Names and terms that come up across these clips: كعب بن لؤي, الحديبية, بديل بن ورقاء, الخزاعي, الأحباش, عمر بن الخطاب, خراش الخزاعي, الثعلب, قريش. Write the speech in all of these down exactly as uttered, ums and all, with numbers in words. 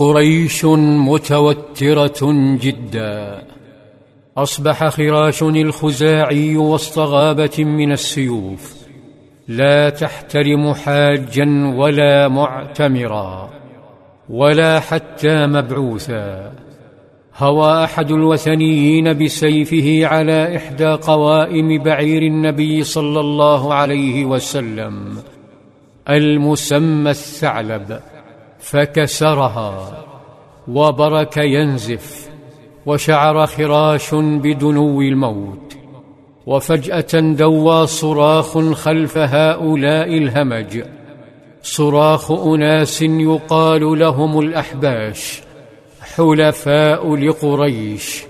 قريش متوترة جدا، أصبح خراش الخزاعي وسط غابة من السيوف، لا تحترم حاجا ولا معتمرا ولا حتى مبعوثا. هوى أحد الوثنيين بسيفه على إحدى قوائم بعير النبي صلى الله عليه وسلم المسمى الثعلب فكسرها، وبرك ينزف، وشعر خراش بدنو الموت. وفجأة دوى صراخ خلف هؤلاء الهمج، صراخ أناس يقال لهم الأحباش، حلفاء لقريش،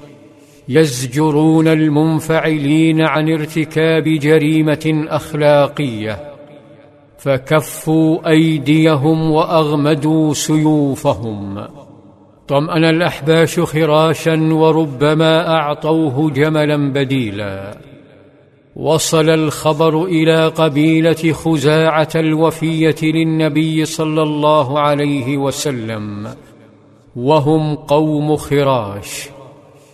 يزجرون المنفعلين عن ارتكاب جريمة أخلاقية، فكفوا أيديهم وأغمدوا سيوفهم. طمأن الأحباش خراشا وربما أعطوه جملا بديلا. وصل الخبر إلى قبيلة خزاعة الوفية للنبي صلى الله عليه وسلم، وهم قوم خراش،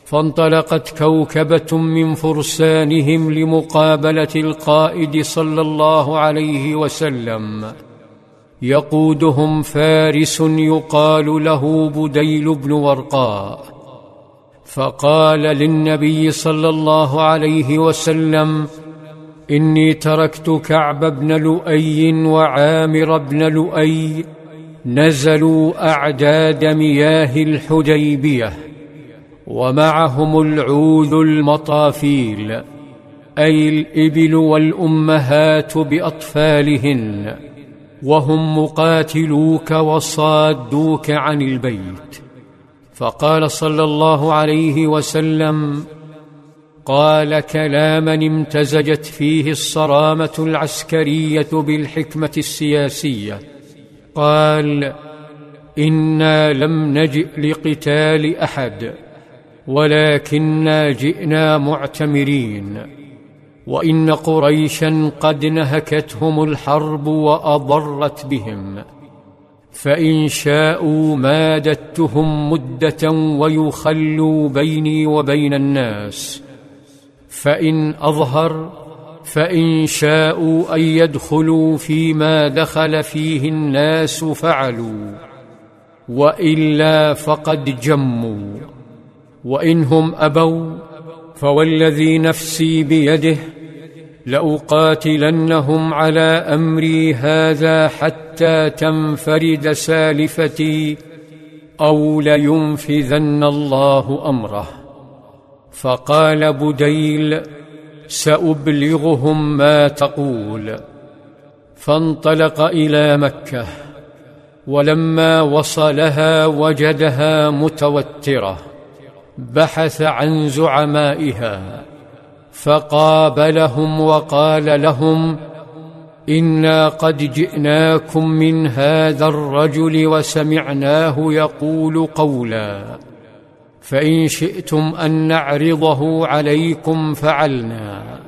فانطلقت كوكبة من فرسانهم لمقابلة القائد صلى الله عليه وسلم، يقودهم فارس يقال له بديل بن ورقاء، فقال للنبي صلى الله عليه وسلم: إني تركت كعب بن لؤي وعامر بن لؤي نزلوا أعداد مياه الحديبية ومعهم العوذ المطافيل، أي الإبل والأمهات بأطفالهن، وهم مقاتلوك وصادوك عن البيت. فقال صلى الله عليه وسلم: قال كلاما امتزجت فيه الصرامة العسكرية بالحكمة السياسية، قال: إنا لم نجئ لقتال أحد، ولكننا جئنا معتمرين، وإن قريشا قد نهكتهم الحرب وأضرت بهم، فإن شاءوا مادتهم مدة ويخلوا بيني وبين الناس، فإن أظهر فإن شاءوا أن يدخلوا فيما دخل فيه الناس فعلوا، وإلا فقد جموا، وإنهم أبوا فوالذي نفسي بيده لأقاتلنهم على أمري هذا حتى تنفرد سالفتي، أو لينفذن الله أمره. فقال بديل: سأبلغهم ما تقول. فانطلق إلى مكة، ولما وصلها وجدها متوترة، بحث عن زعمائها، فقابلهم وقال لهم: إنا قد جئناكم من هذا الرجل وسمعناه يقول قولا، فإن شئتم أن نعرضه عليكم فعلنا.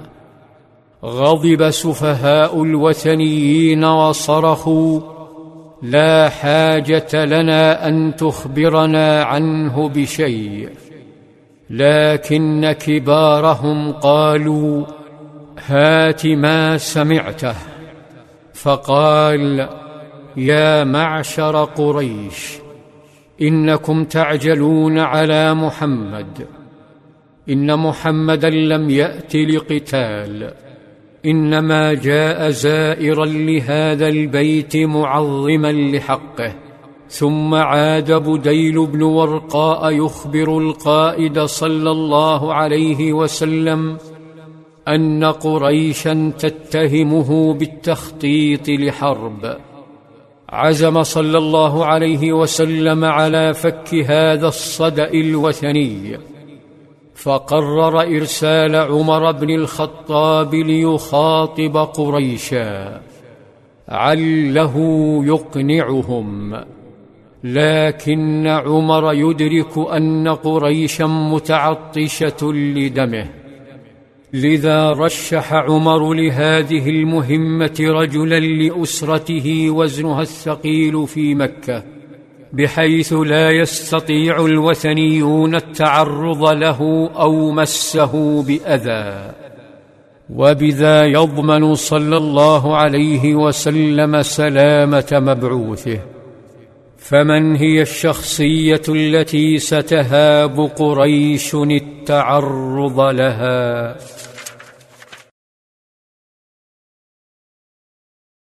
غضب سفهاء الوثنيين وصرخوا: لا حاجة لنا أن تخبرنا عنه بشيء. لكن كبارهم قالوا: هات ما سمعته. فقال: يا معشر قريش، إنكم تعجلون على محمد، إن محمدا لم يأت لقتال، إنما جاء زائرا لهذا البيت معظما لحقه. ثم عاد بديل بن ورقاء يخبر القائد صلى الله عليه وسلم أن قريشا تتهمه بالتخطيط لحرب. عزم صلى الله عليه وسلم على فك هذا الصدأ الوثني، فقرر إرسال عمر بن الخطاب ليخاطب قريشا عله يقنعهم. لكن عمر يدرك أن قريشا متعطشة لدمه، لذا رشح عمر لهذه المهمة رجلا لأسرته وزنها الثقيل في مكة بحيث لا يستطيع الوثنيون التعرض له أو مسه بأذى. وبذا يضمن صلى الله عليه وسلم سلامة مبعوثه. فمن هي الشخصية التي ستهاب قريش التعرض لها؟